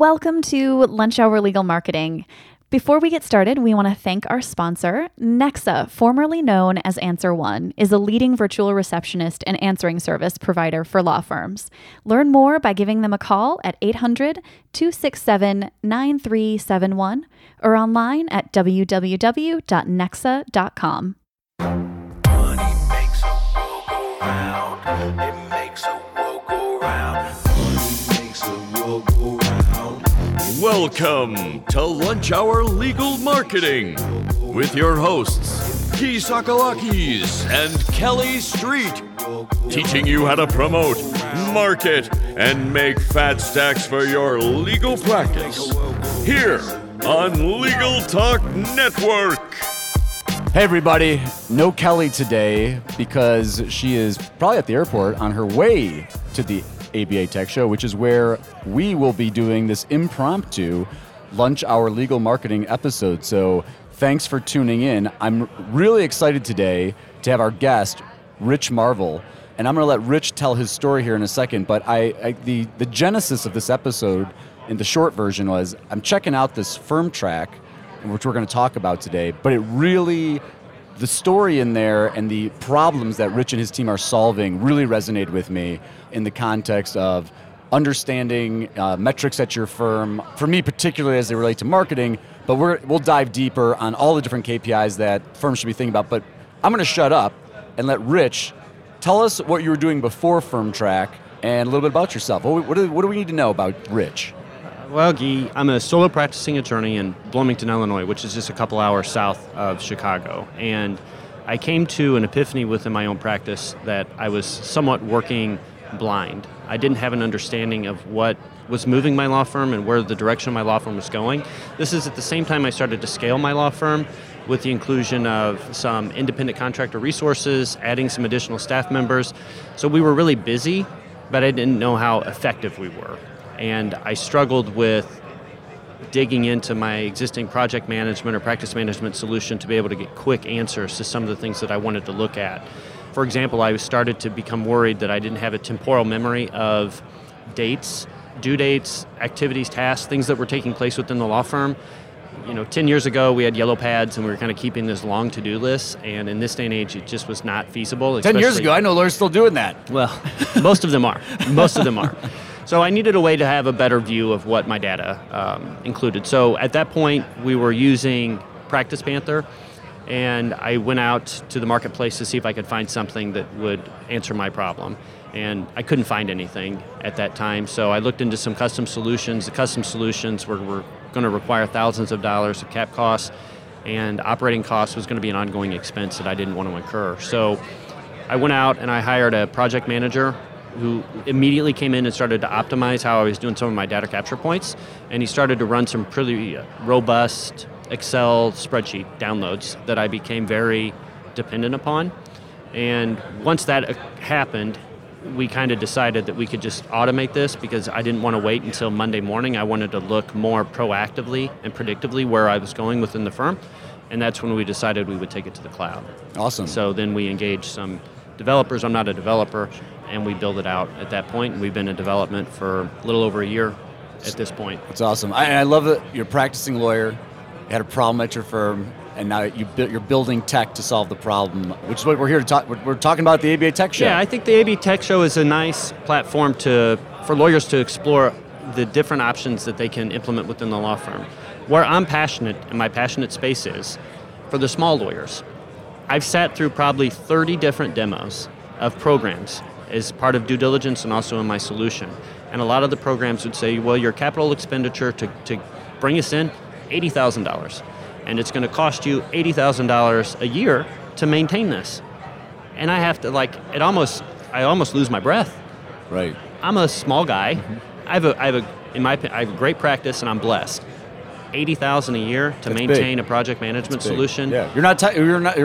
Welcome to Lunch Hour Legal Marketing. Before we get started, we want to thank our sponsor. Nexa, formerly known as Answer 1, is a leading virtual receptionist and answering service provider for law firms. Learn more by giving them a call at 800-267-9371 or online at www.nexa.com. Money makes a world go round. It makes a world go round. Money makes a world go round. Welcome to Lunch Hour Legal Marketing with your hosts, Guy Sakalakis and Kelly Street, teaching you how to promote, market, and make fat stacks for your legal practice here on Legal Talk Network. Hey everybody, no Kelly today because she is probably at the airport on her way to the ABA Tech Show, which is where we will be doing this impromptu Lunch Hour Legal Marketing episode. So thanks for tuning in. I'm really excited today to have our guest, Rich Marvel. And I'm going to let Rich tell his story here in a second. But the genesis of this episode in the short version was I'm checking out this firmTRAK, which we're going to talk about today. But it really, the story in there and the problems that Rich and his team are solving really resonated with me in the context of understanding metrics at your firm, for me particularly as they relate to marketing, but we'll dive deeper on all the different KPIs that firms should be thinking about. But I'm going to shut up and let Rich tell us what you were doing before firmTRAK and a little bit about yourself. What do we need to know about Rich? Well, Guy, I'm a solo practicing attorney in Bloomington, Illinois, which is just a couple hours south of Chicago. And I came to an epiphany within my own practice that I was somewhat working blind. I didn't have an understanding of what was moving my law firm and where the direction of my law firm was going. This is at the same time I started to scale my law firm with the inclusion of some independent contractor resources, adding some additional staff members. So we were really busy, but I didn't know how effective we were. And I struggled with digging into my existing project management or practice management solution to be able to get quick answers to some of the things that I wanted to look at. For example, I started to become worried that I didn't have a temporal memory of dates, due dates, activities, tasks, things that were taking place within the law firm. 10 years ago, we had yellow pads, and we were kind of keeping this long to-do list, and in this day and age, it just was not feasible. 10 years ago, I know lawyers still doing that. Well, most of them are. So I needed a way to have a better view of what my data included. So at that point, we were using Practice Panther, and I went out to the marketplace to see if I could find something that would answer my problem. And I couldn't find anything at that time, so I looked into some custom solutions. The custom solutions were going to require thousands of dollars of cap costs, and operating costs was going to be an ongoing expense that I didn't want to incur. So I went out and I hired a project manager who immediately came in and started to optimize how I was doing some of my data capture points. And he started to run some pretty robust Excel spreadsheet downloads that I became very dependent upon. And once that happened, we kind of decided that we could just automate this because I didn't want to wait until Monday morning. I wanted to look more proactively and predictively where I was going within the firm. And that's when we decided we would take it to the cloud. Awesome. So then we engaged some developers. I'm not a developer. And we build it out at that point. And we've been in development for a little over a year at this point. That's awesome. I love that you're a practicing lawyer, had a problem at your firm, and now you're building tech to solve the problem, which is what we're here to talk. We're talking about the ABA Tech Show. Yeah, I think the ABA Tech Show is a nice platform for lawyers to explore the different options that they can implement within the law firm. Where I'm passionate, and my passionate space is, for the small lawyers. I've sat through probably 30 different demos of programs as part of due diligence and also in my solution. And a lot of the programs would say, well, your capital expenditure to bring us in, $80,000. And it's going to cost you $80,000 a year to maintain this. And I have to, I almost lose my breath. Right. I'm a small guy. Mm-hmm. I have a great practice, and I'm blessed. $80,000 a year to maintain a project management solution. Yeah.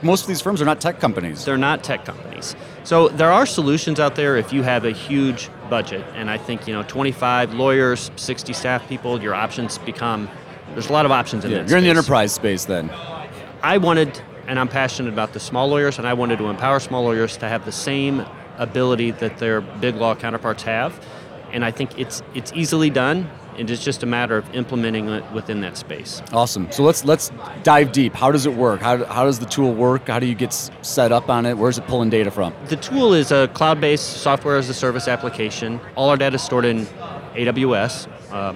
Most of these firms are not tech companies. They're not tech companies. So there are solutions out there if you have a huge budget. And I think, 25 lawyers, 60 staff people, your options become, there's a lot of options in that space. You're in the enterprise space then. I wanted, and I'm passionate about the small lawyers, and I wanted to empower small lawyers to have the same ability that their big law counterparts have. And I think it's easily done. It is just a matter of implementing it within that space. Awesome. So let's dive deep. How does it work? How does the tool work? How do you get set up on it? Where's it pulling data from? The tool is a cloud-based software as a service application. All our data is stored in AWS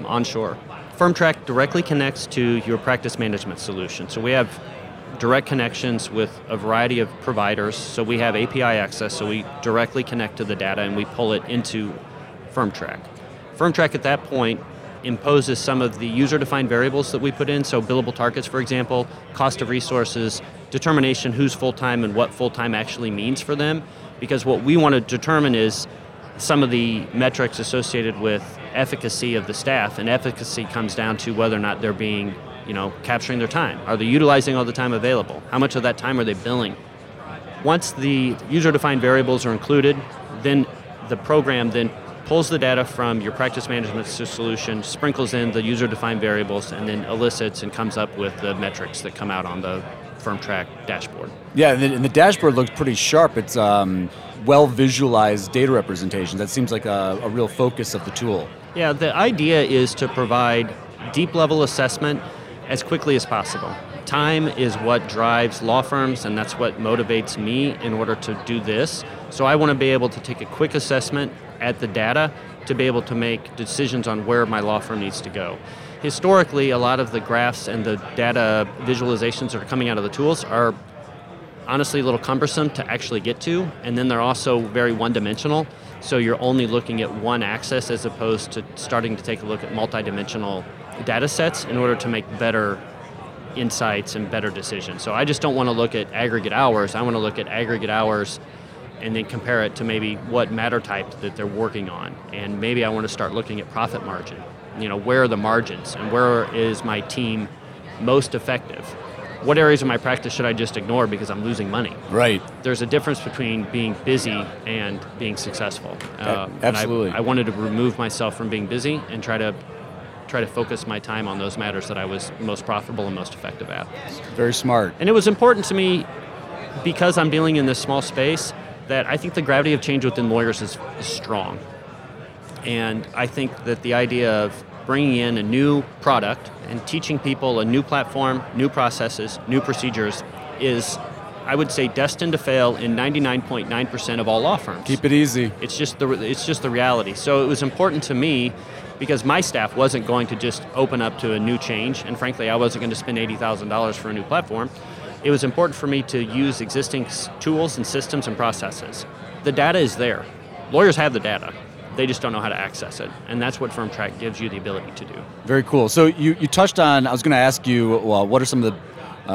onshore. firmTRAK directly connects to your practice management solution. So we have direct connections with a variety of providers. So we have API access, so we directly connect to the data and we pull it into firmTRAK. firmTRAK at that point imposes some of the user-defined variables that we put in, so billable targets, for example, cost of resources, determination who's full-time and what full-time actually means for them, because what we want to determine is some of the metrics associated with efficacy of the staff, and efficacy comes down to whether or not they're being, capturing their time. Are they utilizing all the time available? How much of that time are they billing? Once the user-defined variables are included, then the program then pulls the data from your practice management solution, sprinkles in the user-defined variables, and then elicits and comes up with the metrics that come out on the firmTRAK dashboard. Yeah, and the dashboard looks pretty sharp. It's well-visualized data representation. That seems like a real focus of the tool. Yeah, the idea is to provide deep-level assessment as quickly as possible. Time is what drives law firms, and that's what motivates me in order to do this. So I want to be able to take a quick assessment at the data to be able to make decisions on where my law firm needs to go. Historically, a lot of the graphs and the data visualizations that are coming out of the tools are honestly a little cumbersome to actually get to, and then they're also very one-dimensional, so you're only looking at one axis as opposed to starting to take a look at multi-dimensional data sets in order to make better insights and better decisions. So I just don't want to look at aggregate hours, I want to look at aggregate hours and then compare it to maybe what matter type that they're working on. And maybe I want to start looking at profit margin. Where are the margins and where is my team most effective? What areas of my practice should I just ignore because I'm losing money? Right. There's a difference between being busy and being successful. Absolutely. I wanted to remove myself from being busy and try to focus my time on those matters that I was most profitable and most effective at. Very smart. And it was important to me because I'm dealing in this small space that I think the gravity of change within lawyers is strong. And I think that the idea of bringing in a new product and teaching people a new platform, new processes, new procedures is, I would say, destined to fail in 99.9% of all law firms. Keep it easy. It's just the reality. So it was important to me because my staff wasn't going to just open up to a new change, and frankly, I wasn't going to spend $80,000 for a new platform. It was important for me to use existing tools and systems and processes. The data is there. Lawyers have the data. They just don't know how to access it. And that's what firmTRAK gives you the ability to do. Very cool. So you touched on, I was going to ask you, well, what are some of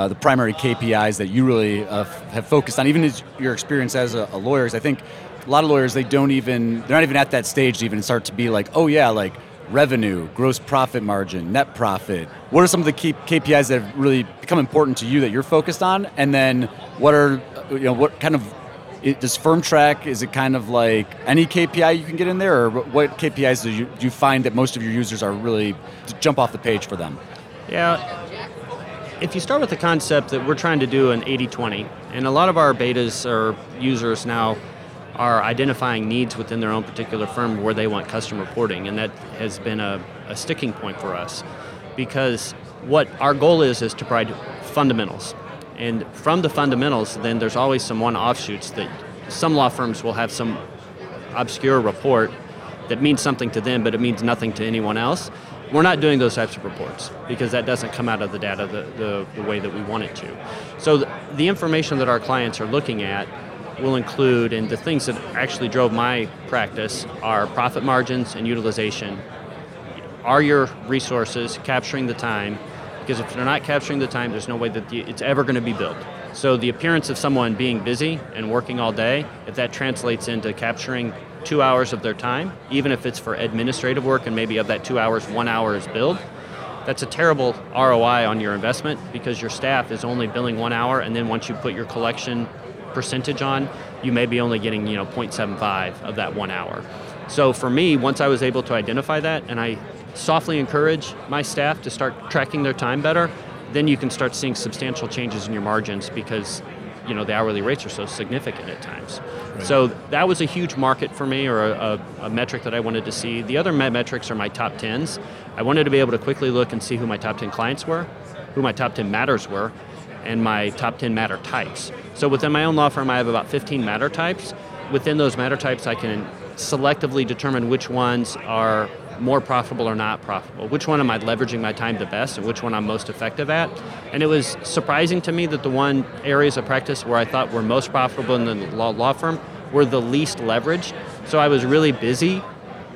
the primary KPIs that you really have focused on, even as your experience as a lawyer? I think a lot of lawyers, they're not even at that stage to even start to be like, oh yeah, like revenue, gross profit margin, net profit. What are some of the key KPIs that have really become important to you that you're focused on? And then does firmTRAK, is it kind of like any KPI you can get in there? Or what KPIs do you find that most of your users are really jump off the page for them? Yeah. If you start with the concept that we're trying to do an 80-20, and a lot of our betas or users now are identifying needs within their own particular firm where they want custom reporting, and that has been a sticking point for us because what our goal is to provide fundamentals. And from the fundamentals, then there's always some one offshoots that some law firms will have some obscure report that means something to them, but it means nothing to anyone else. We're not doing those types of reports because that doesn't come out of the data the way that we want it to. So the information that our clients are looking at will include, and the things that actually drove my practice are profit margins and utilization. Are your resources capturing the time? Because if they're not capturing the time, there's no way that it's ever going to be billed. So the appearance of someone being busy and working all day, if that translates into capturing 2 hours of their time, even if it's for administrative work and maybe of that 2 hours, 1 hour is billed, that's a terrible ROI on your investment because your staff is only billing 1 hour, and then once you put your collection percentage on, you may be only getting 0.75 of that 1 hour. So for me, once I was able to identify that, and I softly encourage my staff to start tracking their time better, then you can start seeing substantial changes in your margins because you know, the hourly rates are so significant at times. Right. So that was a huge market for me, or a metric that I wanted to see. The other metrics are my top 10s. I wanted to be able to quickly look and see who my top 10 clients were, who my top 10 matters were, and my top 10 matter types. So within my own law firm, I have about 15 matter types. Within those matter types, I can selectively determine which ones are more profitable or not profitable, which one am I leveraging my time the best, and which one I'm most effective at. And it was surprising to me that the one areas of practice where I thought were most profitable in the law firm were the least leveraged. So I was really busy,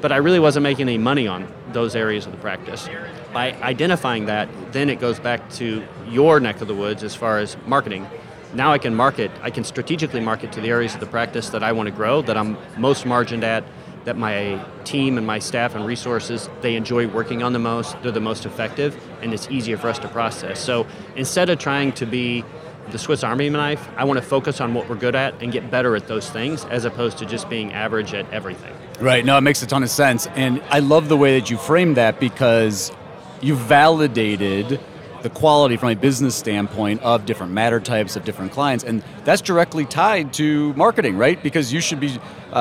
but I really wasn't making any money on those areas of the practice. By identifying that, then it goes back to your neck of the woods as far as marketing. Now I can market, I can strategically market to the areas of the practice that I want to grow, that I'm most margined at, that my team and my staff and resources, they enjoy working on the most, they're the most effective, and it's easier for us to process. So instead of trying to be the Swiss Army knife, I want to focus on what we're good at and get better at those things, as opposed to just being average at everything. Right, no, it makes a ton of sense. And I love the way that you framed that, because you validated the quality from a business standpoint of different matter types, of different clients, and that's directly tied to marketing, right? Because you should be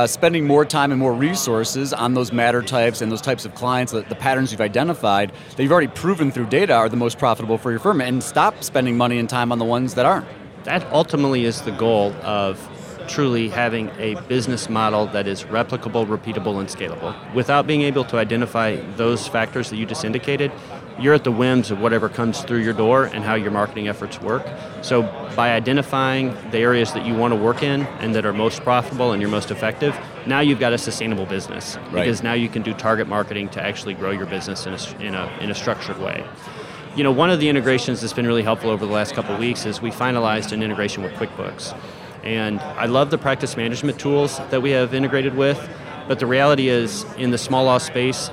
spending more time and more resources on those matter types and those types of clients, the patterns you've identified that you've already proven through data are the most profitable for your firm, and stop spending money and time on the ones that aren't. That ultimately is the goal of truly having a business model that is replicable, repeatable, and scalable. Without being able to identify those factors that you just indicated, you're at the whims of whatever comes through your door and how your marketing efforts work. So by identifying the areas that you want to work in and that are most profitable and you're most effective, now you've got a sustainable business. Right. Because now you can do target marketing to actually grow your business in a structured way. You know, one of the integrations that's been really helpful over the last couple of weeks is we finalized an integration with QuickBooks. And I love the practice management tools that we have integrated with, but the reality is, in the small law space,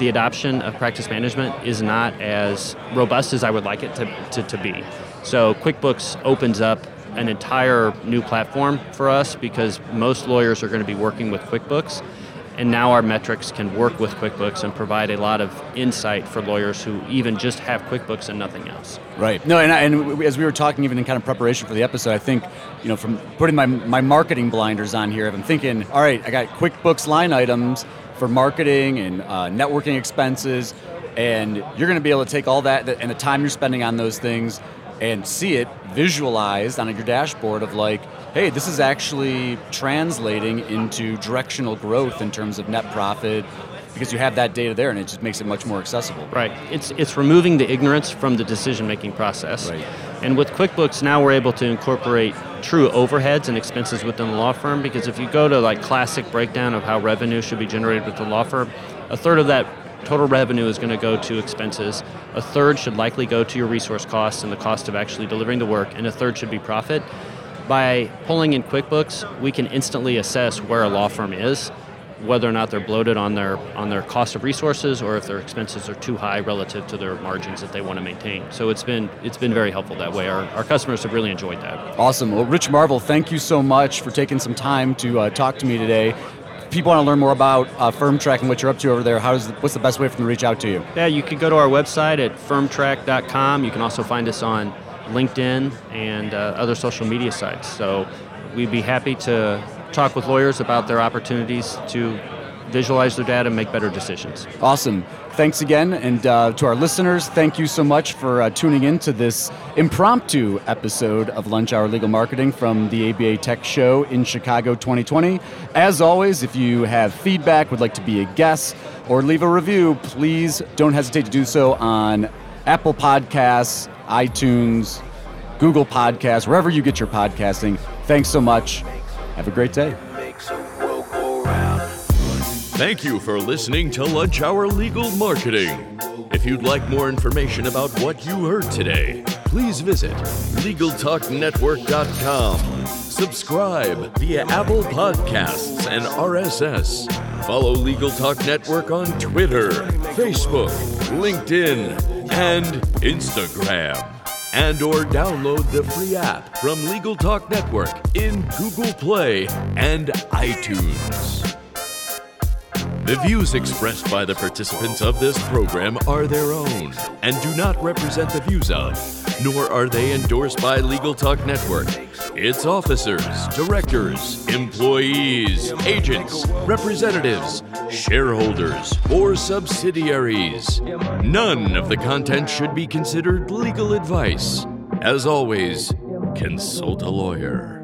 the adoption of practice management is not as robust as I would like it to be. So QuickBooks opens up an entire new platform for us, because most lawyers are going to be working with QuickBooks, and now our metrics can work with QuickBooks and provide a lot of insight for lawyers who even just have QuickBooks and nothing else. Right. No, and as we were talking, even in kind of preparation for the episode, I think, you know, from putting my marketing blinders on here, I'm thinking, all right, I got QuickBooks line items for marketing and networking expenses, and you're going to be able to take all that and the time you're spending on those things and see it visualized on your dashboard of like, hey, this is actually translating into directional growth in terms of net profit, because you have that data there and it just makes it much more accessible. Right. It's removing the ignorance from the decision-making process. Right. And with QuickBooks, now we're able to incorporate true overheads and expenses within the law firm, because if you go to like classic breakdown of how revenue should be generated with the law firm, a third of that total revenue is going to go to expenses, a third should likely go to your resource costs and the cost of actually delivering the work, and a third should be profit. By pulling in QuickBooks, we can instantly assess where a law firm is, whether or not they're bloated on their cost of resources, or if their expenses are too high relative to their margins that they want to maintain. So it's been very helpful that way. Our customers have really enjoyed that. Awesome. Well, Rich Marvel, thank you so much for taking some time to talk to me today. People want to learn more about firmTRAK and what you're up to over there. What's the best way for them to reach out to you? Yeah, you can go to our website at firmTRAK.com. You can also find us on LinkedIn and other social media sites. So we'd be happy to talk with lawyers about their opportunities to visualize their data and make better decisions. Awesome. Thanks again. And to our listeners, thank you so much for tuning in to this impromptu episode of Lunch Hour Legal Marketing from the ABA Tech Show in Chicago 2020. As always, if you have feedback, would like to be a guest, or leave a review, please don't hesitate to do so on Apple Podcasts, iTunes, Google Podcasts, wherever you get your podcasting. Thanks so much. Have a great day. Thank you for listening to Lunch Hour Legal Marketing. If you'd like more information about what you heard today, please visit LegalTalkNetwork.com. Subscribe via Apple Podcasts and RSS. Follow Legal Talk Network on Twitter, Facebook, LinkedIn, and Instagram. And/or download the free app from Legal Talk Network in Google Play and iTunes. The views expressed by the participants of this program are their own and do not represent the views of nor are they endorsed by Legal Talk Network, its officers, directors, employees, agents, representatives, shareholders, or subsidiaries. None of the content should be considered legal advice. As always, consult a lawyer.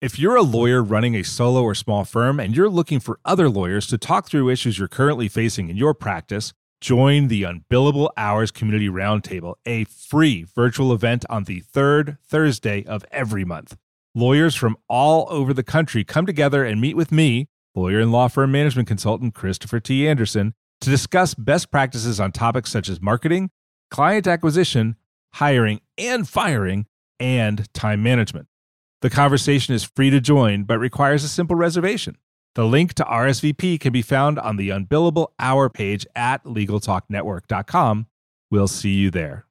If you're a lawyer running a solo or small firm and you're looking for other lawyers to talk through issues you're currently facing in your practice, join the Unbillable Hours Community Roundtable, a free virtual event on the third Thursday of every month. Lawyers from all over the country come together and meet with me, lawyer and law firm management consultant Christopher T. Anderson, to discuss best practices on topics such as marketing, client acquisition, hiring and firing, and time management. The conversation is free to join, but requires a simple reservation. The link to RSVP can be found on the Unbillable Hour page at LegalTalkNetwork.com. We'll see you there.